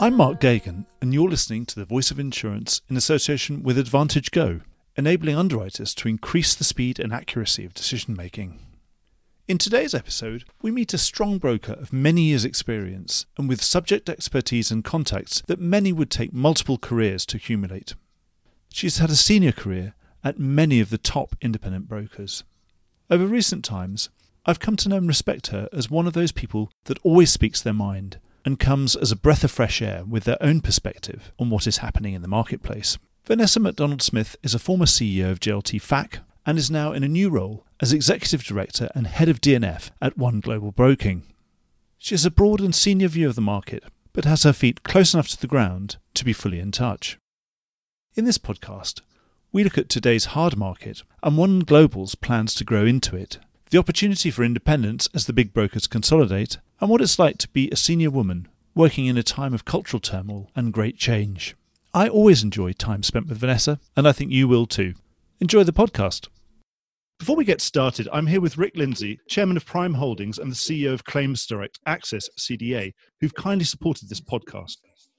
I'm Mark Gagan, and you're listening to The Voice of Insurance in association with Advantage Go, enabling underwriters to increase the speed and accuracy of decision-making. In today's episode, we meet a strong broker of many years' experience and with subject expertise and contacts that many would take multiple careers to accumulate. She's had a senior career at many of the top independent brokers. Over recent times, I've come to know and respect her as one of those people that always speaks their mind and comes as a breath of fresh air with their own perspective on what is happening in the marketplace. Vanessa Macdonald-Smith is a former CEO of JLT FAC and is now in a new role as Executive Director and Head of D&F at One Global Broking. She has a broad and senior view of the market, but has her feet close enough to the ground to be fully in touch. In this podcast, we look at today's hard market and One Global's plans to grow into it, the opportunity for independence as the big brokers consolidate, and what it's like to be a senior woman working in a time of cultural turmoil and great change. I always enjoy time spent with Vanessa, and I think you will too. Enjoy the podcast. Before we get started, I'm here with Rick Lindsay, Chairman of Prime Holdings and the CEO of Claims Direct Access, CDA, who've kindly supported this podcast.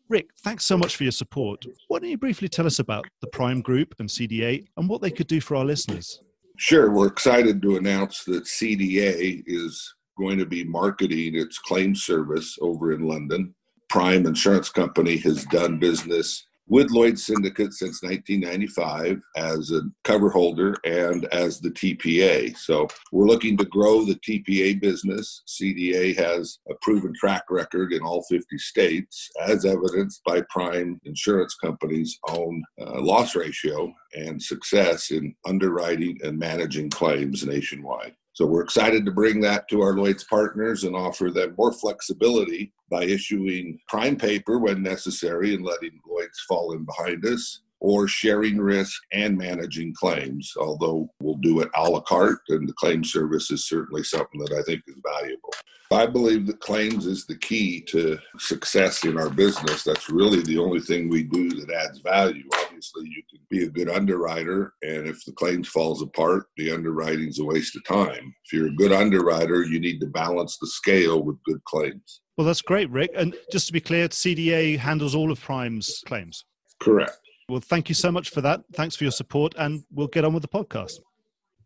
Rick, thanks so much for your support. Why don't you briefly tell us about the Prime Group and CDA and what they could do for our listeners? Sure. We're excited to announce that CDA is going to be marketing its claim service over in London. Prime Insurance Company has done business with Lloyd Syndicate since 1995 as a cover holder and as the TPA. So we're looking to grow the TPA business. CDA has a proven track record in all 50 states, as evidenced by Prime Insurance Company's own loss ratio and success in underwriting and managing claims nationwide. So we're excited to bring that to our Lloyd's partners and offer them more flexibility by issuing prime paper when necessary and letting Lloyd's fall in behind us, or sharing risk and managing claims, although we'll do it a la carte, and the claim service is certainly something that I think is valuable. I believe that claims is the key to success in our business. That's really the only thing we do that adds value. Obviously, you can be a good underwriter, and if the claims falls apart, the underwriting's a waste of time. If you're a good underwriter, you need to balance the scale with good claims. Well, that's great, Rick. And just to be clear, CDA handles all of Prime's claims? Correct. Well, thank you so much for that. Thanks for your support, and we'll get on with the podcast.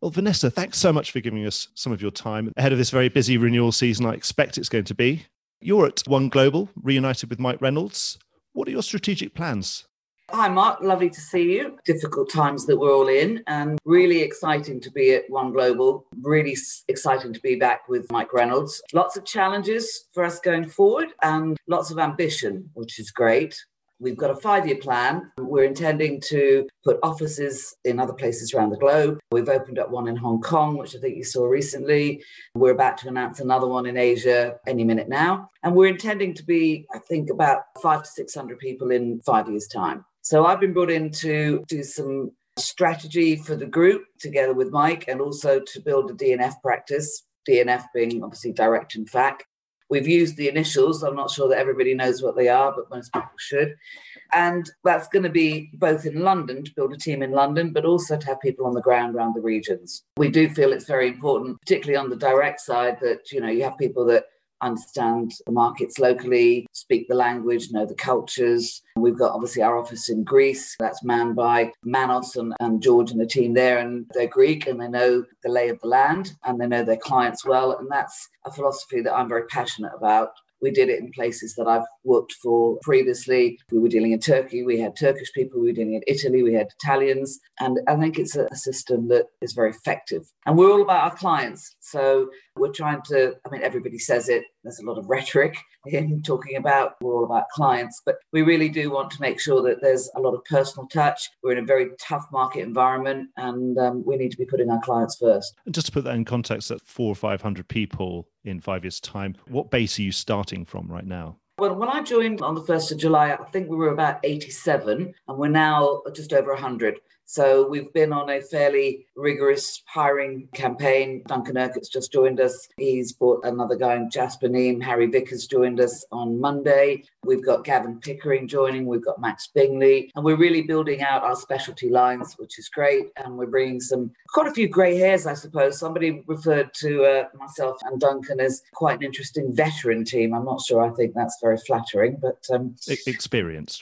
Well, Vanessa, thanks so much for giving us some of your time ahead of this very busy renewal season I expect it's going to be. You're at One Global, reunited with Mike Reynolds. What are your strategic plans? Hi, Mark. Lovely to see you. Difficult times that we're all in, and really exciting to be at One Global. Really exciting to be back with Mike Reynolds. Lots of challenges for us going forward and lots of ambition, which is great. We've got a 5-year plan. We're intending to put offices in other places around the globe. We've opened up one in Hong Kong, which I think you saw recently. We're about to announce another one in Asia any minute now. And we're intending to be, I think, about 500 to 600 people in 5 years' time. So I've been brought in to do some strategy for the group together with Mike, and also to build a D&F practice, D&F being obviously direct and fac. We've used the initials. I'm not sure that everybody knows what they are, but most people should. And that's going to be both in London, to build a team in London, but also to have people on the ground around the regions. We do feel it's very important, particularly on the direct side, that you have people that understand the markets locally, speak the language, know the cultures. We've got obviously our office in Greece. That's manned by Manos and George and the team there, and they're Greek and they know the lay of the land and they know their clients well. And that's a philosophy that I'm very passionate about. We did it in places that I've worked for previously. We were dealing in Turkey. We had Turkish people. We were dealing in Italy. We had Italians. And I think it's a system that is very effective. And we're all about our clients. So we're trying to, everybody says it. There's a lot of rhetoric in talking about we're all about clients. But we really do want to make sure that there's a lot of personal touch. We're in a very tough market environment, and we need to be putting our clients first. And just to put that in context, that 400 or 500 people in 5 years' time, what base are you starting from right now? Well, when I joined on the 1st of July, I think we were about 87, and we're now just over 100. So we've been on a fairly rigorous hiring campaign. Duncan Urquhart's just joined us. He's brought another guy in, Jasper Neem. Harry Vickers joined us on Monday. We've got Gavin Pickering joining. We've got Max Bingley. And we're really building out our specialty lines, which is great. And we're bringing quite a few grey hairs, I suppose. Somebody referred to myself and Duncan as quite an interesting veteran team. I'm not sure I think that's very flattering, but... Experience.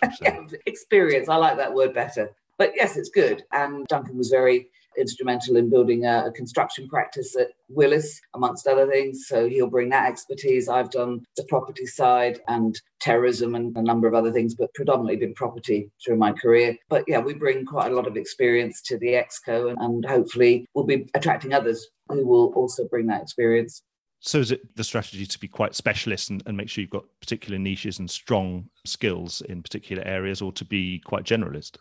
Experience. I like that word better. But yes, it's good. And Duncan was very instrumental in building a construction practice at Willis, amongst other things. So he'll bring that expertise. I've done the property side and terrorism and a number of other things, but predominantly been property through my career. But yeah, we bring quite a lot of experience to the ExCo, and hopefully we'll be attracting others who will also bring that experience. So is it the strategy to be quite specialist and make sure you've got particular niches and strong skills in particular areas, or to be quite generalist?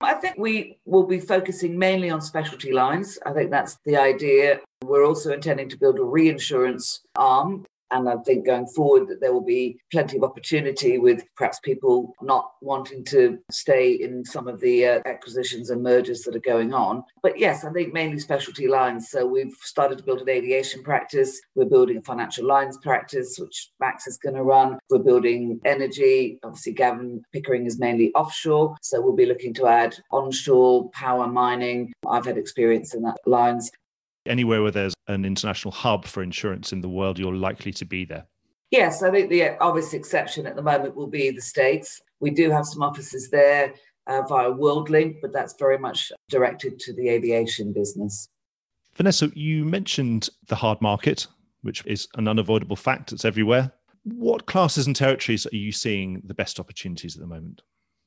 I think we will be focusing mainly on specialty lines. I think that's the idea. We're also intending to build a reinsurance arm. And I think going forward that there will be plenty of opportunity with perhaps people not wanting to stay in some of the acquisitions and mergers that are going on. But yes, I think mainly specialty lines. So we've started to build an aviation practice. We're building a financial lines practice, which Max is going to run. We're building energy. Obviously, Gavin Pickering is mainly offshore. So we'll be looking to add onshore, power, mining. I've had experience in that lines. Anywhere where there's an international hub for insurance in the world, you're likely to be there. Yes, I think the obvious exception at the moment will be the States. We do have some offices there via WorldLink, but that's very much directed to the aviation business. Vanessa, you mentioned the hard market, which is an unavoidable fact. It's everywhere. What classes and territories are you seeing the best opportunities at the moment?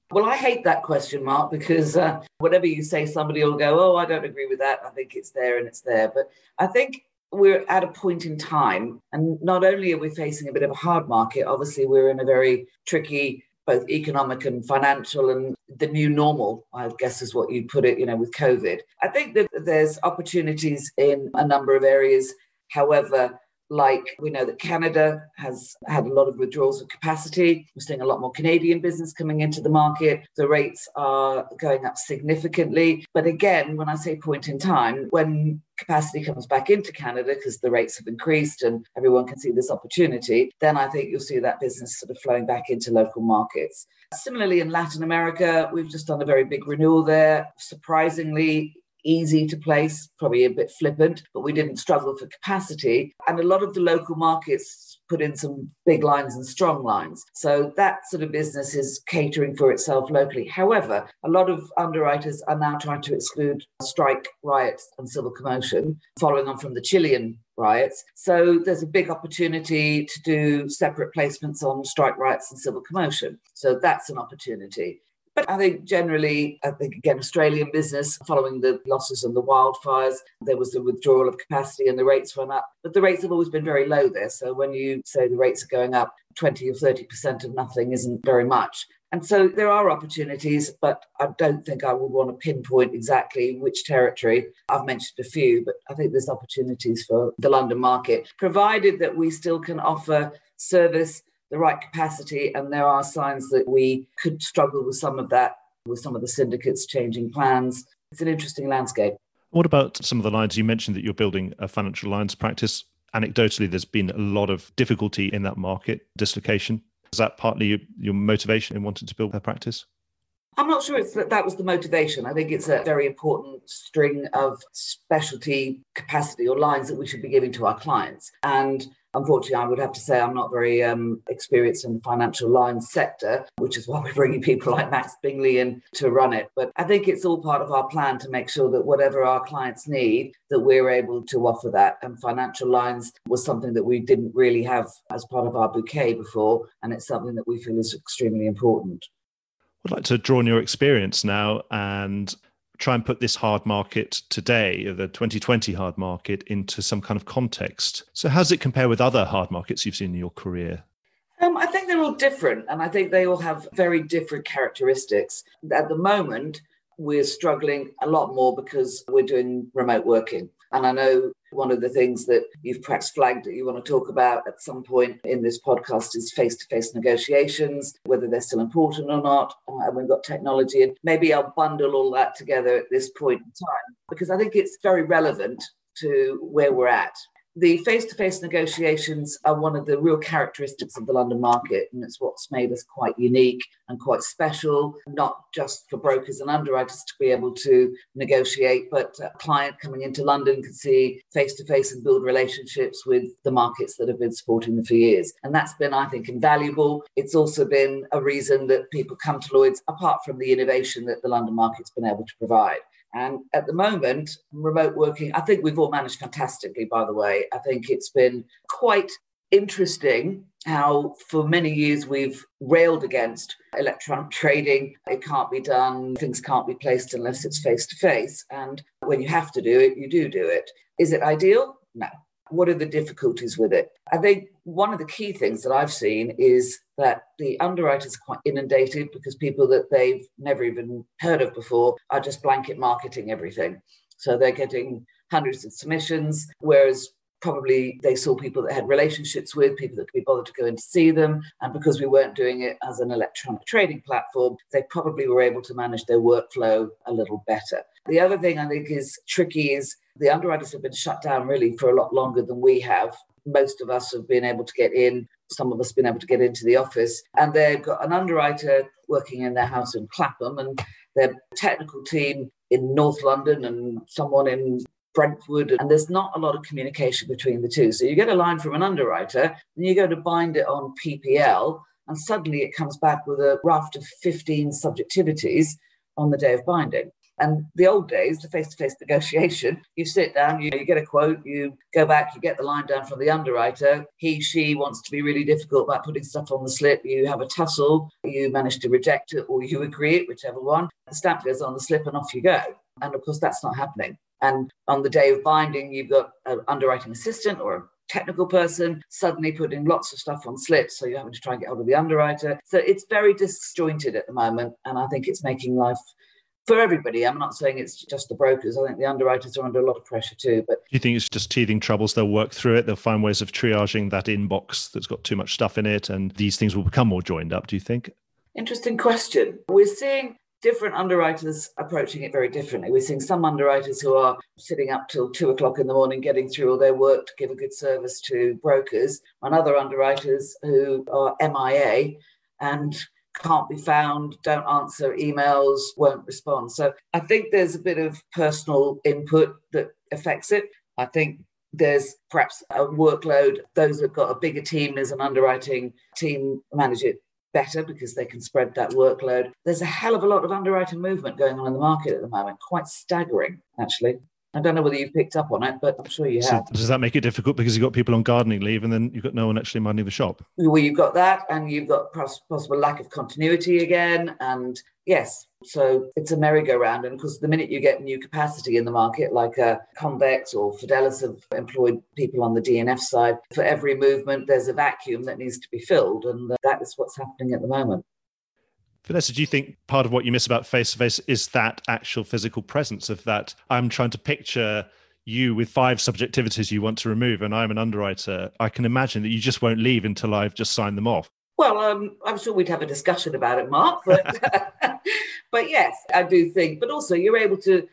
Well, I hate that question, Mark, because whatever you say, somebody will go, oh, I don't agree with that. I think it's there and it's there. But I think we're at a point in time, and not only are we facing a bit of a hard market, obviously we're in a very tricky, both economic and financial, and the new normal, I guess is what you put it, with COVID. I think that there's opportunities in a number of areas. However, like we know that Canada has had a lot of withdrawals of capacity. We're seeing a lot more Canadian business coming into the market. The rates are going up significantly. But again, when I say point in time, when capacity comes back into Canada, because the rates have increased and everyone can see this opportunity, then I think you'll see that business sort of flowing back into local markets. Similarly, in Latin America, we've just done a very big renewal there. Surprisingly, easy to place, probably a bit flippant, but we didn't struggle for capacity. And a lot of the local markets put in some big lines and strong lines. So that sort of business is catering for itself locally. However, a lot of underwriters are now trying to exclude strike, riots and civil commotion, following on from the Chilean riots. So there's a big opportunity to do separate placements on strike, riots and civil commotion. So that's an opportunity. But I think generally, again, Australian business, following the losses and the wildfires, there was the withdrawal of capacity and the rates went up. But the rates have always been very low there. So when you say the rates are going up, 20 or 30% of nothing isn't very much. And so there are opportunities, but I don't think I would want to pinpoint exactly which territory. I've mentioned a few, but I think there's opportunities for the London market, provided that we still can offer service, the right capacity, and there are signs that we could struggle with some of that, with some of the syndicates changing plans. It's an interesting landscape. What about some of the lines? You mentioned that you're building a financial lines practice. Anecdotally, there's been a lot of difficulty in that market, dislocation. Is that partly your motivation in wanting to build that practice? I'm not sure it's that was the motivation. I think it's a very important string of specialty capacity or lines that we should be giving to our clients. And unfortunately, I would have to say I'm not very experienced in the financial lines sector, which is why we're bringing people like Max Bingley in to run it. But I think it's all part of our plan to make sure that whatever our clients need, that we're able to offer that. And financial lines was something that we didn't really have as part of our bouquet before. And it's something that we feel is extremely important. I'd like to draw on your experience now and try and put this hard market today, the 2020 hard market, into some kind of context. So how does it compare with other hard markets you've seen in your career? I think they're all different, and I think they all have very different characteristics. At the moment, we're struggling a lot more because we're doing remote working. And I know One of the things that you've perhaps flagged that you want to talk about at some point in this podcast is face-to-face negotiations, whether they're still important or not. And we've got technology. And maybe I'll bundle all that together at this point in time, because I think it's very relevant to where we're at. The face-to-face negotiations are one of the real characteristics of the London market, and it's what's made us quite unique and quite special, not just for brokers and underwriters to be able to negotiate, but a client coming into London can see face-to-face and build relationships with the markets that have been supporting them for years. And that's been, I think, invaluable. It's also been a reason that people come to Lloyd's, apart from the innovation that the London market's been able to provide. And at the moment, remote working, I think we've all managed fantastically, by the way. I think it's been quite interesting how for many years we've railed against electronic trading. It can't be done. Things can't be placed unless it's face-to-face. And when you have to do it, you do it. Is it ideal? No. What are the difficulties with it? I think one of the key things that I've seen is that the underwriters are quite inundated because people that they've never even heard of before are just blanket marketing everything. So they're getting hundreds of submissions, whereas probably they saw people that had relationships with, people that could be bothered to go in to see them. And because we weren't doing it as an electronic trading platform, they probably were able to manage their workflow a little better. The other thing I think is tricky is the underwriters have been shut down really for a lot longer than we have. Most of us have been able to get in, some of us have been able to get into the office, and they've got an underwriter working in their house in Clapham and their technical team in North London and someone in Brentwood, and there's not a lot of communication between the two. So you get a line from an underwriter and you go to bind it on PPL and suddenly it comes back with a raft of 15 subjectivities on the day of binding. And the old days, the face-to-face negotiation, you sit down, you get a quote, you go back, you get the line down from the underwriter. He, she wants to be really difficult about putting stuff on the slip. You have a tussle, you manage to reject it or you agree it, whichever one. The stamp goes on the slip and off you go. And of course, that's not happening. And on the day of binding, you've got an underwriting assistant or a technical person suddenly putting lots of stuff on slips, so you're having to try and get hold of the underwriter. So it's very disjointed at the moment, and I think it's making life for everybody. I'm not saying it's just the brokers. I think the underwriters are under a lot of pressure too. But do you think it's just teething troubles? They'll work through it. They'll find ways of triaging that inbox that's got too much stuff in it, and these things will become more joined up, do you think? Interesting question. We're seeing different underwriters approaching it very differently. We're seeing some underwriters who are sitting up till 2 o'clock in the morning getting through all their work to give a good service to brokers, and other underwriters who are MIA and can't be found, don't answer emails, won't respond. So I think there's a bit of personal input that affects it. I think there's perhaps a workload. Those who've got a bigger team as an underwriting team manage it better because they can spread that workload. There's a hell of a lot of underwriting movement going on in the market at the moment, quite staggering, actually. I don't know whether you've picked up on it, but I'm sure you have. So does that make it difficult because you've got people on gardening leave and then you've got no one actually minding the shop? Well, you've got that and you've got possible lack of continuity again. And yes, so it's a merry-go-round. And of course, the minute you get new capacity in the market, like Convex or Fidelis have employed people on the DNF side, for every movement, there's a vacuum that needs to be filled. And that is what's happening at the moment. Vanessa, do you think part of what you miss about face-to-face is that actual physical presence of that? I'm trying to picture you with 5 subjectivities you want to remove, and I'm an underwriter. I can imagine that you just won't leave until I've just signed them off. Well, I'm sure we'd have a discussion about it, Mark. But, but yes, I do think. But also, you're able to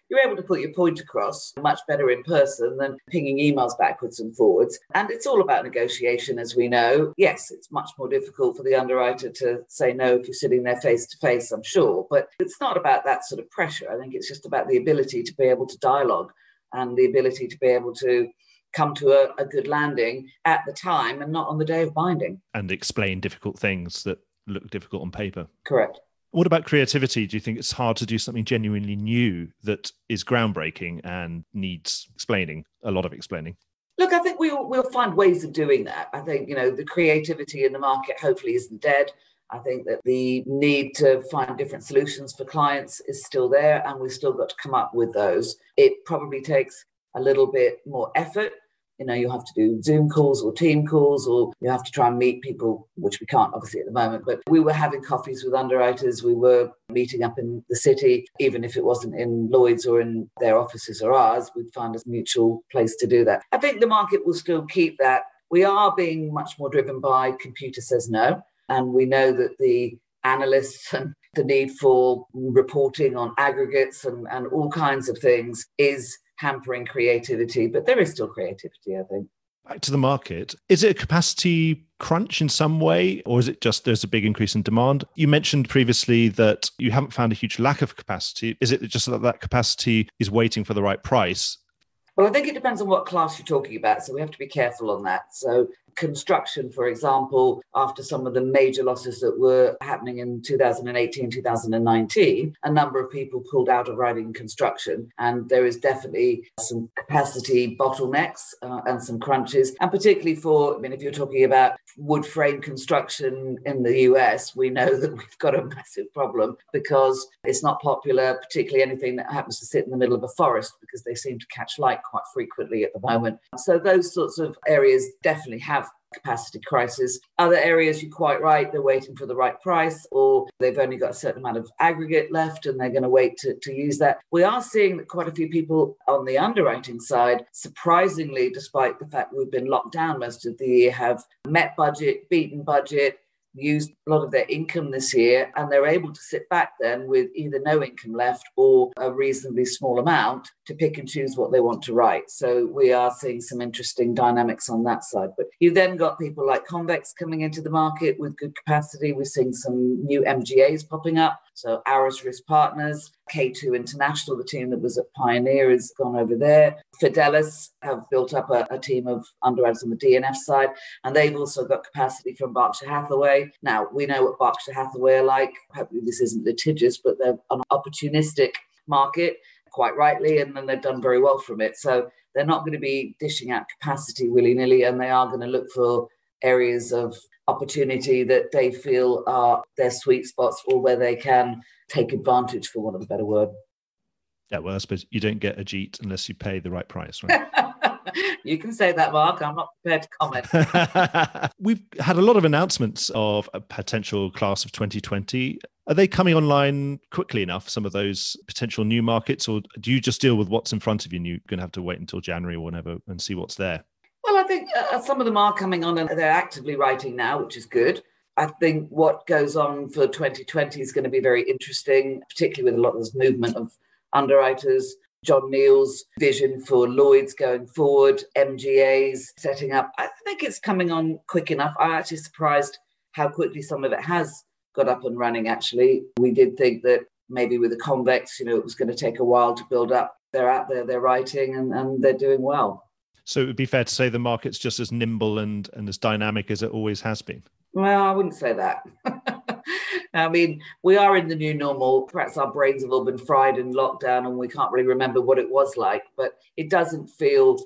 put your point across much better in person than pinging emails backwards and forwards. And it's all about negotiation, as we know. Yes, it's much more difficult for the underwriter to say no if you're sitting there face to face, I'm sure. But it's not about that sort of pressure. I think it's just about the ability to be able to dialogue and the ability to be able to come to a good landing at the time and not on the day of binding. And explain difficult things that look difficult on paper. Correct. What about creativity? Do you think it's hard to do something genuinely new that is groundbreaking and needs explaining, a lot of explaining? Look, I think we'll find ways of doing that. I think, the creativity in the market hopefully isn't dead. I think that the need to find different solutions for clients is still there and we've still got to come up with those. It probably takes a little bit more effort You know, you have to do Zoom calls or team calls, or you have to try and meet people, which we can't obviously at the moment. But we were having coffees with underwriters. We were meeting up in the city, even if it wasn't in Lloyd's or in their offices or ours, we'd find a mutual place to do that. I think the market will still keep that. We are being much more driven by computer says no. And we know that the analysts and the need for reporting on aggregates and all kinds of things is hampering creativity, but there is still creativity, I think. Back to the market. Is it a capacity crunch in some way, or is it just there's a big increase in demand? You mentioned previously that you haven't found a huge lack of capacity. Is it just that that capacity is waiting for the right price? Well, I think it depends on what class you're talking about, so we have to be careful on that. So construction, for example, after some of the major losses that were happening in 2018, 2019, a number of people pulled out of writing construction, and there is definitely some capacity bottlenecks and some crunches. And particularly for, I mean, if you're talking about wood frame construction in the US, we know that we've got a massive problem because it's not popular, particularly anything that happens to sit in the middle of a forest, because they seem to catch light quite frequently at the moment. So those sorts of areas definitely have capacity crisis. Other areas, you're quite right, they're waiting for the right price, or they've only got a certain amount of aggregate left and they're going to wait to use that. We are seeing that quite a few people on the underwriting side, surprisingly, despite the fact we've been locked down most of the year, have met budget, beaten budget, used a lot of their income this year, and they're able to sit back then with either no income left or a reasonably small amount to pick and choose what they want to write. So we are seeing some interesting dynamics on that side. But you then got people like Convex coming into the market with good capacity. We're seeing some new MGAs popping up. So Aris Risk Partners, K2 International, the team that was at Pioneer, has gone over there. Fidelis have built up a team of underwriters on the DNF side, and they've also got capacity from Berkshire Hathaway. Now, we know what Berkshire Hathaway are like. Hopefully this isn't litigious, but they're an opportunistic market, quite rightly, and then they've done very well from it. So they're not going to be dishing out capacity willy-nilly, and they are going to look for areas of opportunity that they feel are their sweet spots, or where they can take advantage, for want of a better word. Yeah, well, I suppose you don't get a jeet unless you pay the right price, right? You can say that, Mark. I'm not prepared to comment. We've had a lot of announcements of a potential class of 2020. Are they coming online quickly enough, some of those potential new markets, or do you just deal with what's in front of you and you're going to have to wait until January or whenever and see what's there? Well, I think some of them are coming on and they're actively writing now, which is good. I think what goes on for 2020 is going to be very interesting, particularly with a lot of this movement of underwriters. John Neal's vision for Lloyd's going forward, MGAs setting up. I think it's coming on quick enough. I'm actually surprised how quickly some of it has got up and running, actually. We did think that maybe with the Convex, you know, it was going to take a while to build up. They're out there, they're writing, and they're doing well. So it would be fair to say the market's just as nimble and as dynamic as it always has been? Well, I wouldn't say that. I mean, we are in the new normal. Perhaps our brains have all been fried in lockdown and we can't really remember what it was like, but it doesn't feel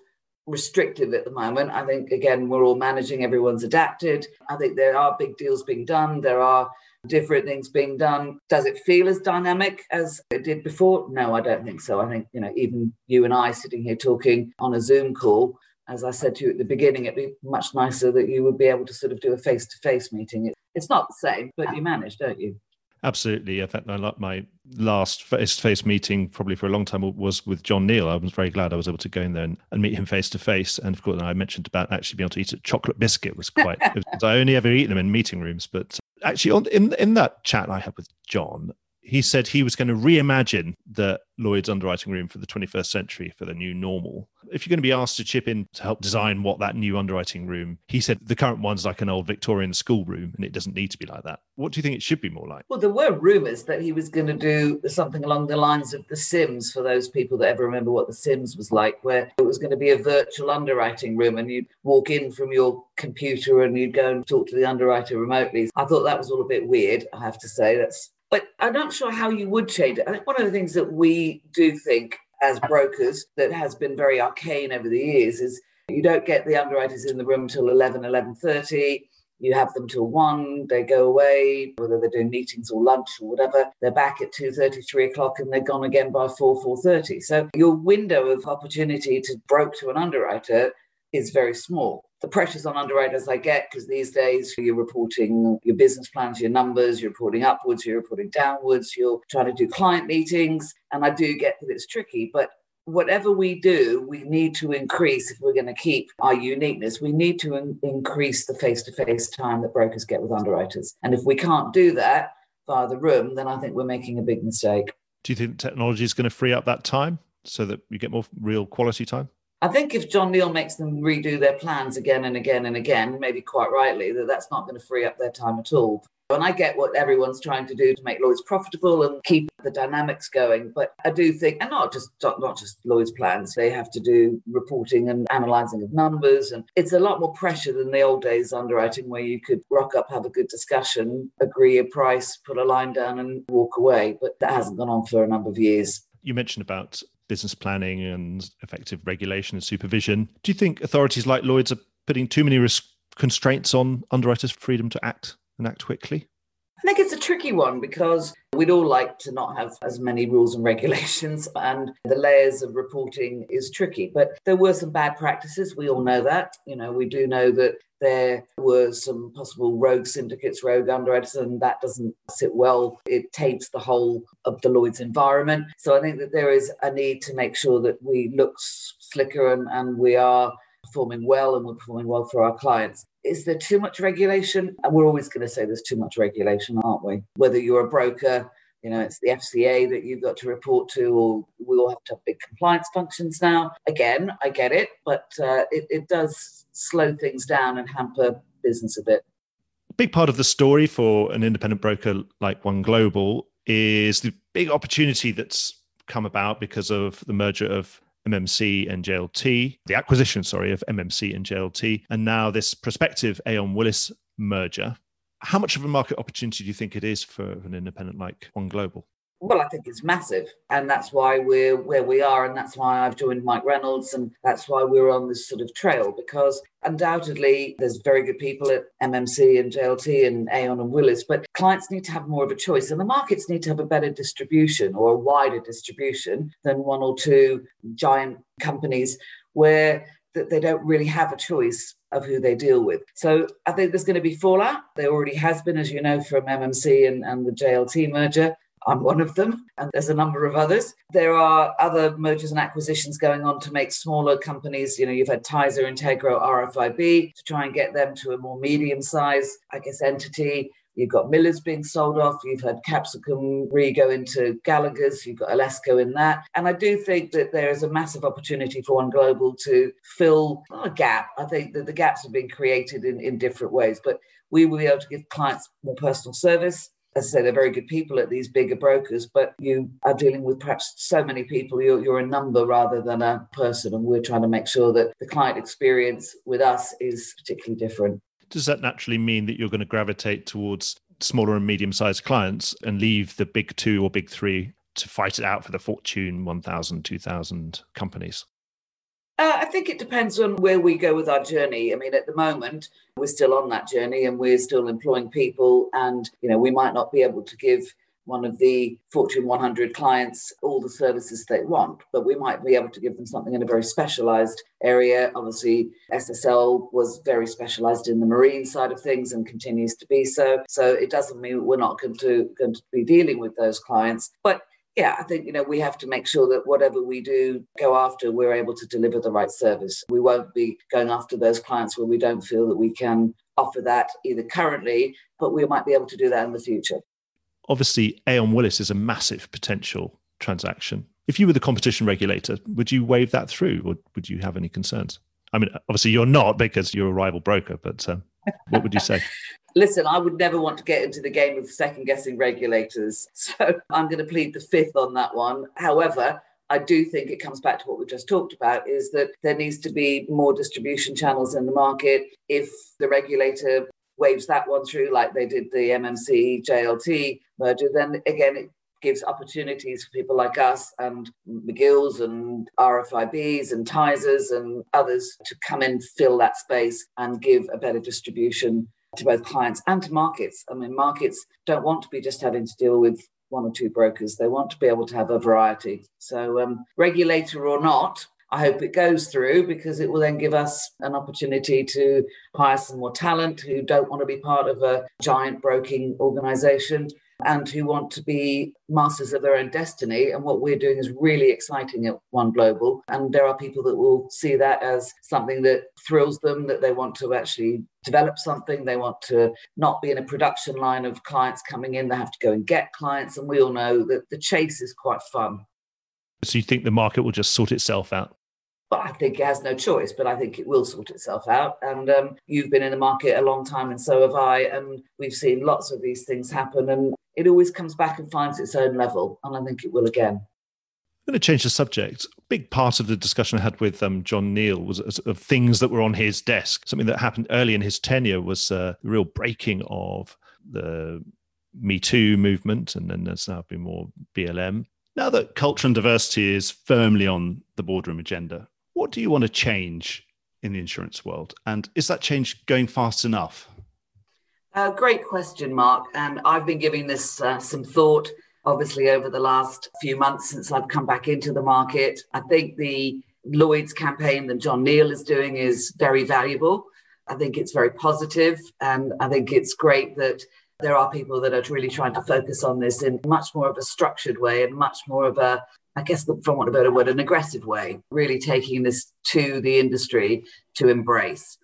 restrictive at the moment. I think, again, we're all managing, everyone's adapted. I think there are big deals being done. There are different things being done. Does it feel as dynamic as it did before? No, I don't think so. I think, you know, even you and I sitting here talking on a Zoom call, as I said to you at the beginning, it'd be much nicer that you would be able to sort of do a face-to-face meeting. It's not the same, but you manage, don't you? Absolutely. In fact, my last face-to-face meeting, probably for a long time, was with John Neal. I was very glad I was able to go in there and meet him face-to-face. And of course, I mentioned about actually being able to eat a chocolate biscuit was quite... I only ever eat them in meeting rooms. But actually, in that chat I had with John, he said he was going to reimagine the Lloyd's underwriting room for the 21st century, for the new normal. If you're going to be asked to chip in to help design what that new underwriting room, he said the current one's like an old Victorian schoolroom, and it doesn't need to be like that. What do you think it should be more like? Well, there were rumours that he was going to do something along the lines of The Sims, for those people that ever remember what The Sims was like, where it was going to be a virtual underwriting room and you'd walk in from your computer and you'd go and talk to the underwriter remotely. I thought that was all a bit weird, I have to say. But I'm not sure how you would change it. I think one of the things that we do think as brokers that has been very arcane over the years is you don't get the underwriters in the room till 11, 11:30. You have them till 1, they go away, whether they're doing meetings or lunch or whatever. They're back at 2:30, 3 o'clock, and they're gone again by 4, 4:30. So your window of opportunity to broker to an underwriter is very small. The pressures on underwriters I get, because these days you're reporting your business plans, your numbers, you're reporting upwards, you're reporting downwards, you're trying to do client meetings, and I do get that it's tricky, but whatever we do, we need to increase, if we're going to keep our uniqueness, we need to increase the face-to-face time that brokers get with underwriters. And if we can't do that via the room, then I think we're making a big mistake. Do you think technology is going to free up that time so that you get more real quality time? I think if John Neal makes them redo their plans again and again and again, maybe quite rightly, that's not going to free up their time at all. And I get what everyone's trying to do to make Lloyd's profitable and keep the dynamics going. But I do think, and not just Lloyd's plans, they have to do reporting and analysing of numbers. And it's a lot more pressure than the old days underwriting, where you could rock up, have a good discussion, agree a price, put a line down and walk away. But that hasn't gone on for a number of years. You mentioned about business planning and effective regulation and supervision. Do you think authorities like Lloyd's are putting too many risk constraints on underwriters' freedom to act? And act quickly? I think it's a tricky one, because we'd all like to not have as many rules and regulations, and the layers of reporting is tricky. But there were some bad practices. We all know that. You know, we do know that there were some possible rogue syndicates, rogue underwriters, and that doesn't sit well. It taints the whole of the Lloyd's environment. So I think that there is a need to make sure that we look slicker and we are performing well, and we're performing well for our clients. Is there too much regulation? And we're always going to say there's too much regulation, aren't we? Whether you're a broker, you know, it's the FCA that you've got to report to, or we all have to have big compliance functions now. Again, I get it, but it does slow things down and hamper business a bit. A big part of the story for an independent broker like One Global is the big opportunity that's come about because of the merger of MMC and JLT, the acquisition, of MMC and JLT, and now this prospective Aon Willis merger. How much of a market opportunity do you think it is for an independent like One Global? Well, I think it's massive, and that's why we're where we are, and that's why I've joined Mike Reynolds, and that's why we're on this sort of trail, because undoubtedly there's very good people at MMC and JLT and Aon and Willis, but clients need to have more of a choice, and the markets need to have a better distribution, or a wider distribution, than one or two giant companies where they don't really have a choice of who they deal with. So I think there's going to be fallout. There already has been, as you know, from MMC and the JLT merger. I'm one of them, and there's a number of others. There are other mergers and acquisitions going on to make smaller companies. You know, you've had Tizer, Integro, RFIB, to try and get them to a more medium-sized, entity. You've got Miller's being sold off. You've had Capsicum Re go into Gallagher's. You've got Alesco in that. And I do think that there is a massive opportunity for One Global to fill a gap. I think that the gaps have been created in different ways, but we will be able to give clients more personal service. As I say, they're very good people at these bigger brokers, but you are dealing with perhaps so many people, you're a number rather than a person. And we're trying to make sure that the client experience with us is particularly different. Does that naturally mean that you're going to gravitate towards smaller and medium-sized clients and leave the big two or big three to fight it out for the Fortune 1,000, 2,000 companies? I think it depends on where we go with our journey. I mean, at the moment, we're still on that journey and we're still employing people. And, you know, we might not be able to give one of the Fortune 100 clients all the services they want, but we might be able to give them something in a very specialized area. Obviously, SSL was very specialized in the marine side of things and continues to be so. So it doesn't mean we're not going to be dealing with those clients. But yeah, I think, you know, we have to make sure that whatever we do go after, we're able to deliver the right service. We won't be going after those clients where we don't feel that we can offer that either currently, but we might be able to do that in the future. Obviously, Aon Willis is a massive potential transaction. If you were the competition regulator, would you wave that through, or would you have any concerns? I mean, obviously you're not, because you're a rival broker, but what would you say? Listen, I would never want to get into the game of second-guessing regulators, so I'm going to plead the fifth on that one. However, I do think it comes back to what we just talked about, is that there needs to be more distribution channels in the market. If the regulator waves that one through, like they did the MMC-JLT merger, then again, it gives opportunities for people like us and McGill's and RFIBs and Tizers and others to come in, fill that space and give a better distribution to both clients and to markets. I mean, markets don't want to be just having to deal with one or two brokers. They want to be able to have a variety. So regulator or not, I hope it goes through, because it will then give us an opportunity to hire some more talent who don't want to be part of a giant broking organisation and who want to be masters of their own destiny. And what we're doing is really exciting at One Global. And there are people that will see that as something that thrills them, that they want to actually develop something. They want to not be in a production line of clients coming in. They have to go and get clients. And we all know that the chase is quite fun. So you think the market will just sort itself out? But I think it has no choice, but I think it will sort itself out. And you've been in the market a long time, and so have I. And we've seen lots of these things happen. And it always comes back and finds its own level. And I think it will again. I'm going to change the subject. A big part of the discussion I had with John Neal was of things that were on his desk. Something that happened early in his tenure was the real breaking of the Me Too movement. And then there's now been more BLM. Now that culture and diversity is firmly on the boardroom agenda, what do you want to change in the insurance world? And is that change going fast enough? Great question, Mark. And I've been giving this some thought, obviously, over the last few months since I've come back into the market. I think the Lloyd's campaign that John Neal is doing is very valuable. I think it's very positive, and I think it's great that there are people that are really trying to focus on this in much more of a structured way and much more of a, I guess, for want of a better word, an aggressive way, really taking this to the industry to embrace.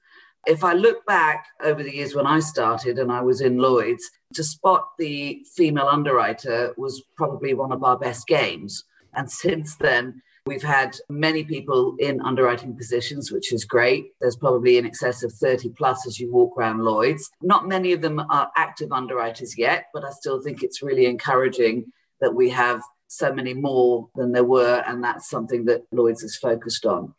If I look back over the years when I started and I was in Lloyd's, to spot the female underwriter was probably one of our best games. And since then, we've had many people in underwriting positions, which is great. There's probably in excess of 30 plus as you walk around Lloyd's. Not many of them are active underwriters yet, but I still think it's really encouraging that we have so many more than there were, and that's something that Lloyd's is focused on.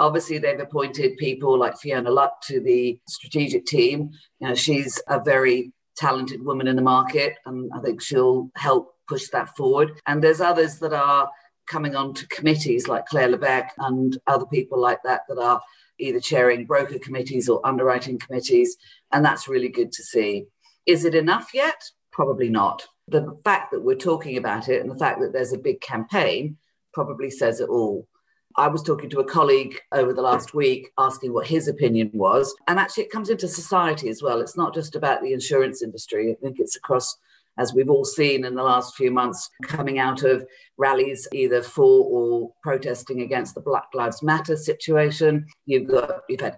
Obviously, they've appointed people like Fiona Lutt to the strategic team. You know, she's a very talented woman in the market, and I think she'll help push that forward. And there's others that are coming on to committees like Claire Lebec and other people like that that are either chairing broker committees or underwriting committees. And that's really good to see. Is it enough yet? Probably not. The fact that we're talking about it and the fact that there's a big campaign probably says it all. I was talking to a colleague over the last week asking what his opinion was. And actually it comes into society as well. It's not just about the insurance industry. I think it's across, as we've all seen in the last few months, coming out of rallies either for or protesting against the Black Lives Matter situation. You've had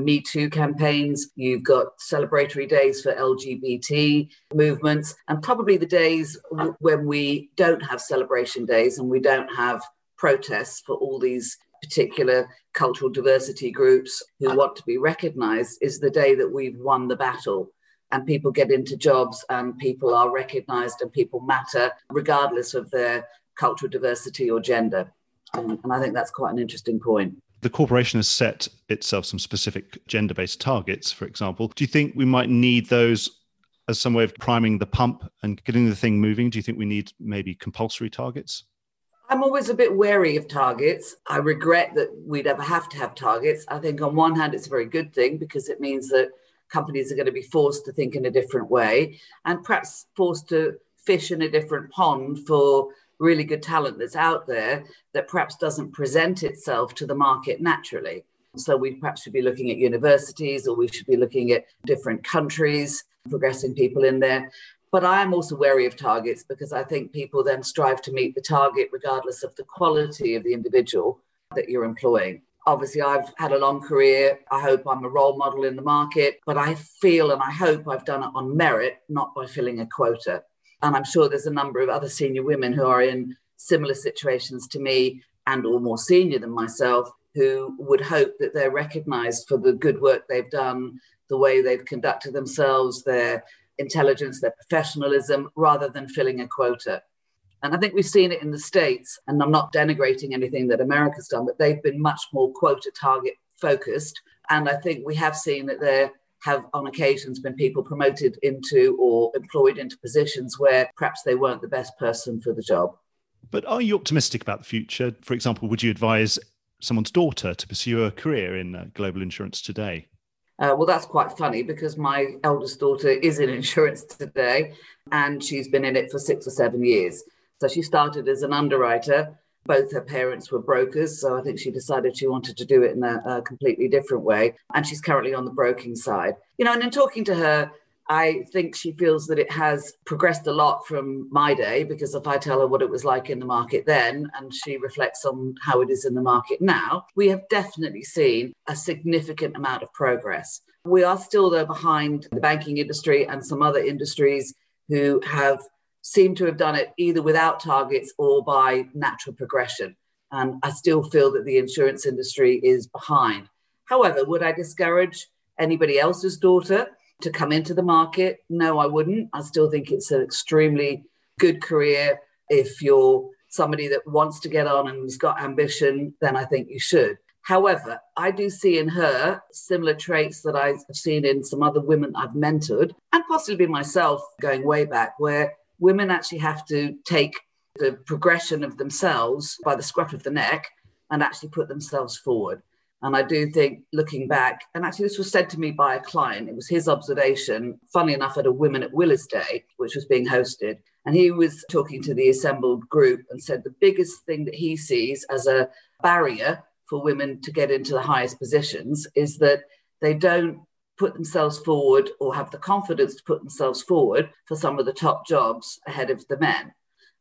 Me Too campaigns. You've got celebratory days for LGBT movements, and probably the days when we don't have celebration days and we don't have protests for all these particular cultural diversity groups who want to be recognised is the day that we've won the battle. And people get into jobs and people are recognised and people matter regardless of their cultural diversity or gender. And I think that's quite an interesting point. The corporation has set itself some specific gender-based targets, for example. Do you think we might need those as some way of priming the pump and getting the thing moving? Do you think we need maybe compulsory targets? I'm always a bit wary of targets. I regret that we'd ever have to have targets. I think on one hand, it's a very good thing because it means that companies are going to be forced to think in a different way and perhaps forced to fish in a different pond for really good talent that's out there that perhaps doesn't present itself to the market naturally. So we perhaps should be looking at universities, or we should be looking at different countries, progressing people in there. But I am also wary of targets because I think people then strive to meet the target regardless of the quality of the individual that you're employing. Obviously, I've had a long career. I hope I'm a role model in the market, but I feel and I hope I've done it on merit, not by filling a quota. And I'm sure there's a number of other senior women who are in similar situations to me and or more senior than myself who would hope that they're recognised for the good work they've done, the way they've conducted themselves, their intelligence, their professionalism, rather than filling a quota. And I think we've seen it in the States, and I'm not denigrating anything that America's done, but they've been much more quota target focused. And I think we have seen that there have on occasions been people promoted into or employed into positions where perhaps they weren't the best person for the job. But are you optimistic about the future? For example, would you advise someone's daughter to pursue a career in global insurance today? Well, that's quite funny because my eldest daughter is in insurance today and she's been in it for 6 or 7 years. So she started as an underwriter Both her parents were brokers, so I think she decided she wanted to do it in a completely different way. And she's currently on the broking side. You know, and in talking to her, I think she feels that it has progressed a lot from my day, because if I tell her what it was like in the market then, and she reflects on how it is in the market now, we have definitely seen a significant amount of progress. We are still, though, behind the banking industry and some other industries who have seemed to have done it either without targets or by natural progression. And I still feel that the insurance industry is behind. However, would I discourage anybody else's daughter to come into the market? No, I wouldn't. I still think it's an extremely good career. If you're somebody that wants to get on and has got ambition, then I think you should. However, I do see in her similar traits that I've seen in some other women I've mentored, and possibly myself going way back, where women actually have to take the progression of themselves by the scruff of the neck and actually put themselves forward. And I do think, looking back, and actually this was said to me by a client, it was his observation, funnily enough, at a Women at Willis Day, which was being hosted. And he was talking to the assembled group and said the biggest thing that he sees as a barrier for women to get into the highest positions is that they don't put themselves forward or have the confidence to put themselves forward for some of the top jobs ahead of the men.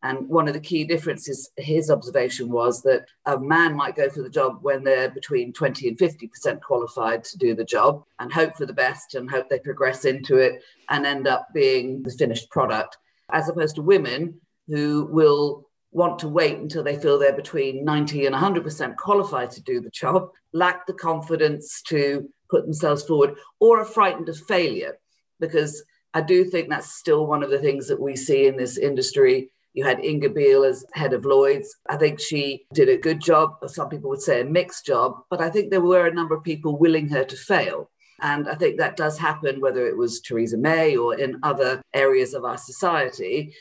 And one of the key differences, his observation was that a man might go for the job when they're between 20 and 50% qualified to do the job and hope for the best and hope they progress into it and end up being the finished product, as opposed to women who will want to wait until they feel they're between 90 and 100% qualified to do the job, lack the confidence to put themselves forward, or are frightened of failure. Because I do think that's still one of the things that we see in this industry. You had Inga Beale as head of Lloyd's. I think she did a good job. Some people would say a mixed job, but I think there were a number of people willing her to fail. And I think that does happen, whether it was Theresa May or in other areas of our society.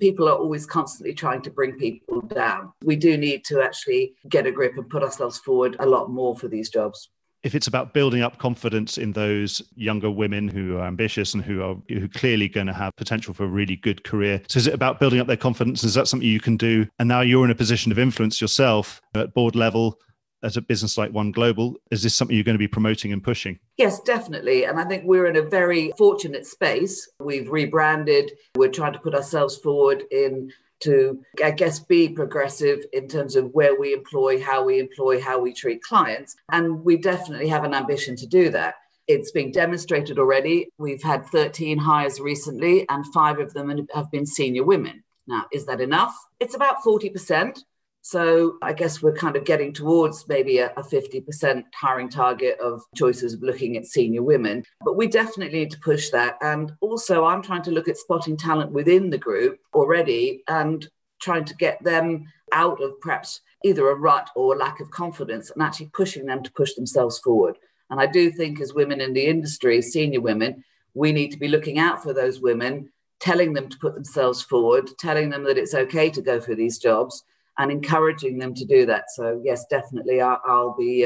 People are always constantly trying to bring people down. We do need to actually get a grip and put ourselves forward a lot more for these jobs. If it's about building up confidence in those younger women who are ambitious and who clearly going to have potential for a really good career. So is it about building up their confidence? Is that something you can do? And now you're in a position of influence yourself at board level, as a business like One Global. Is this something you're going to be promoting and pushing? Yes, definitely. And I think we're in a very fortunate space. We've rebranded. We're trying to put ourselves forward to, I guess, be progressive in terms of where we employ, how we treat clients. And we definitely have an ambition to do that. It's being demonstrated already. We've had 13 hires recently, and 5 of them have been senior women. Now, is that enough? It's about 40%. So I guess we're kind of getting towards maybe a 50% hiring target of choices of looking at senior women. But we definitely need to push that. And also I'm trying to look at spotting talent within the group already and trying to get them out of perhaps either a rut or lack of confidence and actually pushing them to push themselves forward. And I do think as women in the industry, senior women, we need to be looking out for those women, telling them to put themselves forward, telling them that it's okay to go for these jobs, and encouraging them to do that. So yes, definitely, I'll be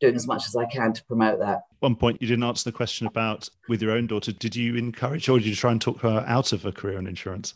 doing as much as I can to promote that. One point you didn't answer the question about with your own daughter. Did you encourage or did you try and talk her out of a career in insurance?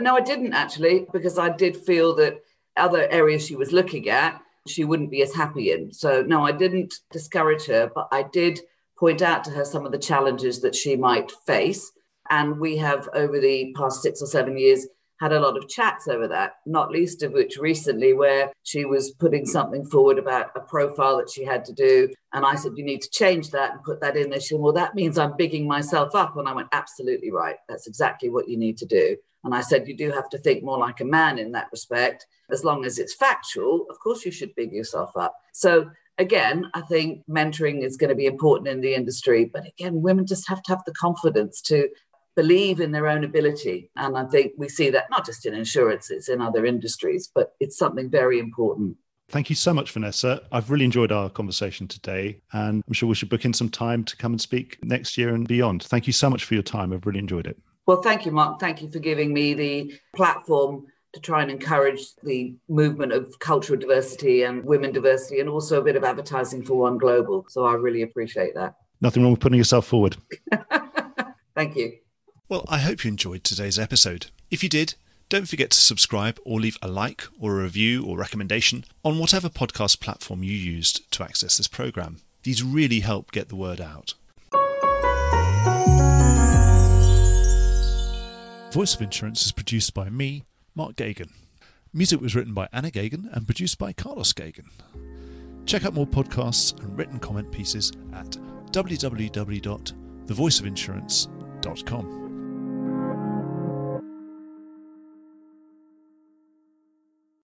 No, I didn't actually, because I did feel that other areas she was looking at, she wouldn't be as happy in. So no, I didn't discourage her, but I did point out to her some of the challenges that she might face. And we have, over the past 6 or 7 years, had a lot of chats over that, not least of which recently where she was putting something forward about a profile that she had to do. And I said, you need to change that and put that in there. She said, well, that means I'm bigging myself up. And I went, absolutely right. That's exactly what you need to do. And I said, you do have to think more like a man in that respect. As long as it's factual, of course you should big yourself up. So again, I think mentoring is going to be important in the industry. But again, women just have to have the confidence to believe in their own ability. And I think we see that not just in insurance, it's in other industries, but it's something very important. Thank you so much, Vanessa. I've really enjoyed our conversation today, and I'm sure we should book in some time to come and speak next year and beyond. Thank you so much for your time. I've really enjoyed it. Well, thank you, Mark. Thank you for giving me the platform to try and encourage the movement of cultural diversity and women diversity, and also a bit of advertising for One Global. So I really appreciate that. Nothing wrong with putting yourself forward. Thank you. Well, I hope you enjoyed today's episode. If you did, Don't forget to subscribe or leave a like or a review or recommendation on whatever podcast platform you used to access this programme. These really help get the word out. Voice of Insurance is produced by me, Mark Gagan. Music was written by Anna Gagan and produced by Carlos Gagan. Check out more podcasts and written comment pieces at www.thevoiceofinsurance.com.